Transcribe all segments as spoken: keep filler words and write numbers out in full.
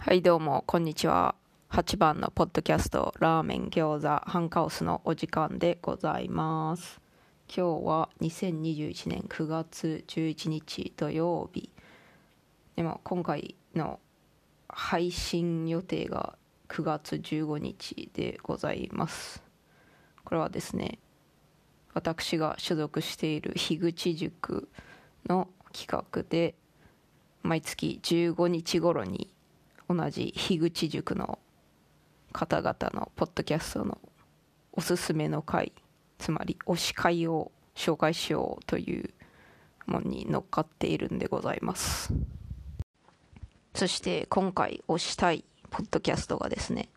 はいどうもこんにちは。はちばんのポッドキャストラーメン餃子ハンカオスのお時間でございます。今日はにせんにじゅういちねんくがつじゅういちにち土曜日で、も今回の配信予定がくがつじゅうごにちでございます。これはですね、私が所属している樋口塾の企画で、毎月じゅうごにち頃に同じ樋口塾の方々のポッドキャストのおすすめの回、つまり推し回を紹介しようというものに乗っかっているんでございます。そして今回推したいポッドキャストがですね、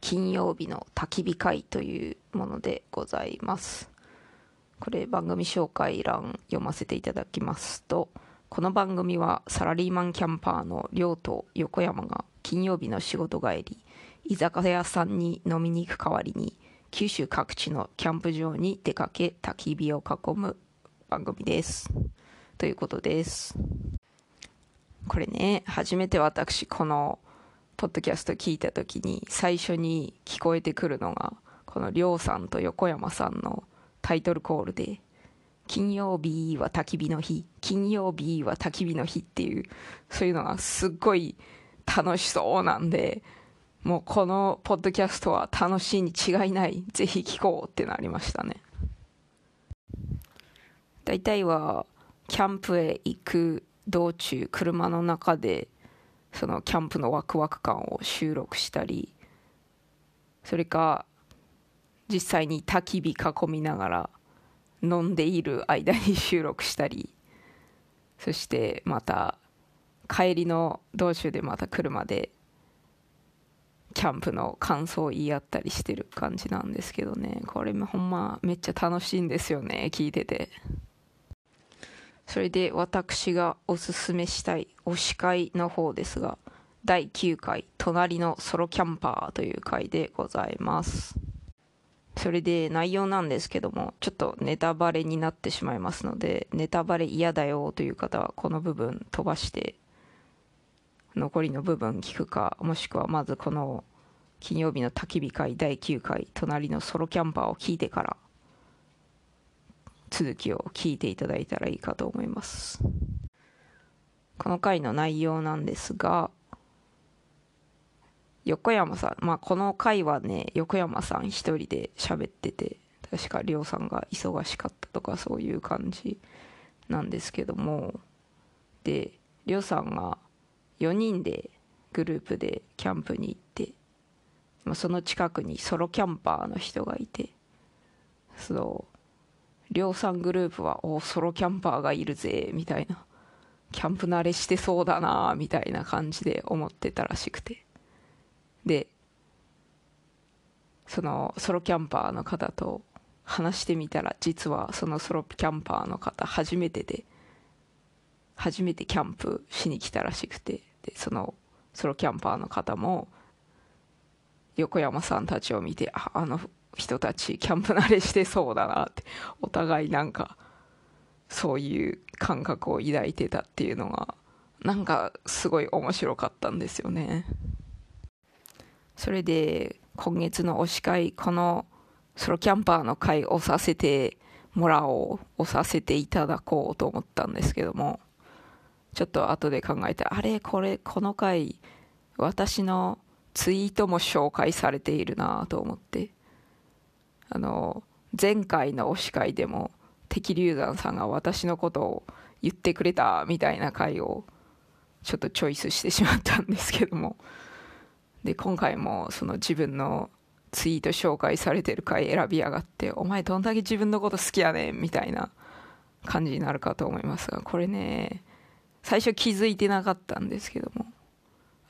金曜日の焚き火会というものでございます。これ番組紹介欄読ませていただきますと、この番組はサラリーマンキャンパーの亮と横山が金曜日の仕事帰り、居酒屋さんに飲みに行く代わりに九州各地のキャンプ場に出かけ、焚き火を囲む番組ですということです。これね、初めて私このポッドキャスト聞いた時に最初に聞こえてくるのが、この亮さんと横山さんのタイトルコールで、金曜日は焚き火の日、金曜日は焚き火の日っていう、そういうのがすっごい楽しそうなんで、もうこのポッドキャストは楽しいに違いない、ぜひ聞こうってなりましたね。大体はキャンプへ行く道中、車の中でそのキャンプのワクワク感を収録したり、それか実際に焚き火囲みながら飲んでいる間に収録したり、そしてまた帰りの道中でまた車でキャンプの感想を言い合ったりしてる感じなんですけどね、これほんまめっちゃ楽しいんですよね、聞いてて。それで私がおすすめしたい推し会の方ですが、だいきゅうかい隣のソロキャンパーという会でございます。それで内容なんですけども、ちょっとネタバレになってしまいますので、ネタバレ嫌だよという方はこの部分飛ばして残りの部分聞くか、もしくはまずこの金曜日の焚き火会だいきゅうかい隣のソロキャンパーを聞いてから続きを聞いていただいたらいいかと思います。この回の内容なんですが、横山さん、まあ、この回はね、横山さん一人で喋ってて、確か亮さんが忙しかったとかそういう感じなんですけども、で亮さんがよにんでグループでキャンプに行って、まあ、その近くにソロキャンパーの人がいて、その亮さんグループはおソロキャンパーがいるぜみたいな、キャンプ慣れしてそうだなみたいな感じで思ってたらしくて、でそのソロキャンパーの方と話してみたら、実はそのソロキャンパーの方初めてで初めてキャンプしに来たらしくて、でそのソロキャンパーの方も横山さんたちを見て、あ、あの人たちキャンプ慣れしてそうだなって、お互いなんかそういう感覚を抱いてたっていうのがなんかすごい面白かったんですよね。それで今月の推し会、このソロキャンパーの会をさせてもらおう、をさせていただこうと思ったんですけども、ちょっと後で考えて、あれこれこの回私のツイートも紹介されているなと思って、あの前回の推し会でも敵龍山さんが私のことを言ってくれたみたいな回をちょっとチョイスしてしまったんですけども、で今回もその自分のツイート紹介されてる回選びやがって、お前どんだけ自分のこと好きやねんみたいな感じになるかと思いますが、これね最初気づいてなかったんですけども、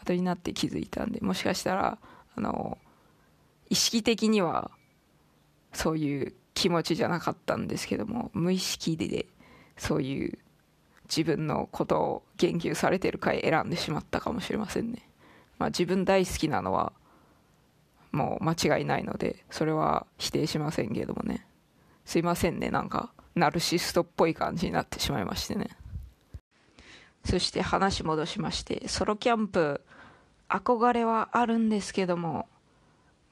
後になって気づいたんで、もしかしたらあの意識的にはそういう気持ちじゃなかったんですけども、無意識でそういう自分のことを言及されてる回選んでしまったかもしれませんね。まあ、自分大好きなのはもう間違いないので、それは否定しませんけどもね、すいませんね、なんかナルシストっぽい感じになってしまいましてね。そして話戻しまして、ソロキャンプ憧れはあるんですけども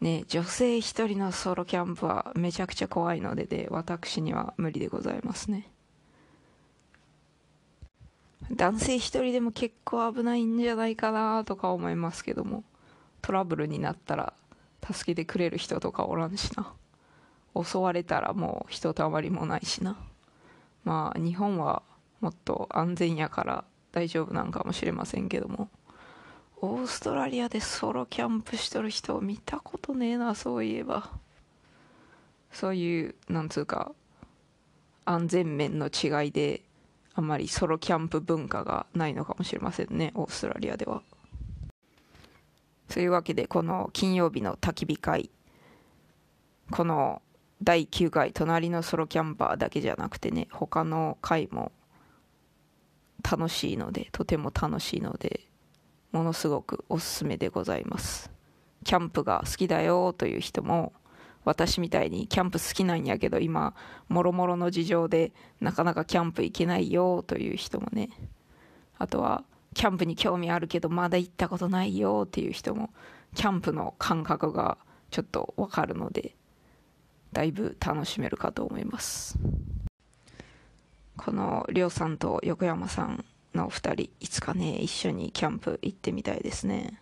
ね、女性一人のソロキャンプはめちゃくちゃ怖いので、で私には無理でございますね。男性一人でも結構危ないんじゃないかなとか思いますけども、トラブルになったら助けてくれる人とかおらんしな、襲われたらもうひとたまりもないしな、まあ日本はもっと安全やから大丈夫なんかもしれませんけども、オーストラリアでソロキャンプしとる人を見たことねえな、そういえば。そういうなんつうか安全面の違いであんまりソロキャンプ文化がないのかもしれませんね、オーストラリアでは。というわけでこの金曜日の焚き火会、このだいきゅうかい隣のソロキャンパーだけじゃなくてね、他の回も楽しいので、とても楽しいので、ものすごくおすすめでございます。キャンプが好きだよという人も、私みたいにキャンプ好きなんやけど今もろもろの事情でなかなかキャンプ行けないよという人もね、あとはキャンプに興味あるけどまだ行ったことないよっていう人も、キャンプの感覚がちょっとわかるので、だいぶ楽しめるかと思います。このりょうさんと横山さんのふたり、いつかね一緒にキャンプ行ってみたいですね。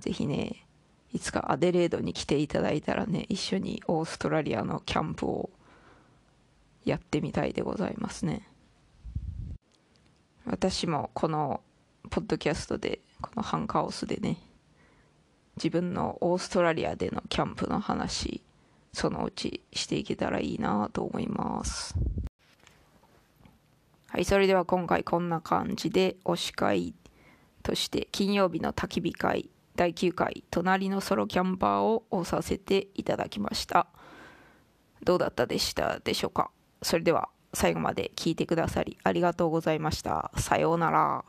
ぜひね、いつかアデレードに来ていただいたらね、一緒にオーストラリアのキャンプをやってみたいでございますね。私もこのポッドキャストで、このハンカオスでね、自分のオーストラリアでのキャンプの話、そのうちしていけたらいいなと思います。はい、それでは今回こんな感じで、推し会として金曜日の焚き火会だいきゅうかい隣のソロキャンパーを推させていただきました。どうだったでしたでしょうか。それでは最後まで聞いてくださりありがとうございました。さようなら。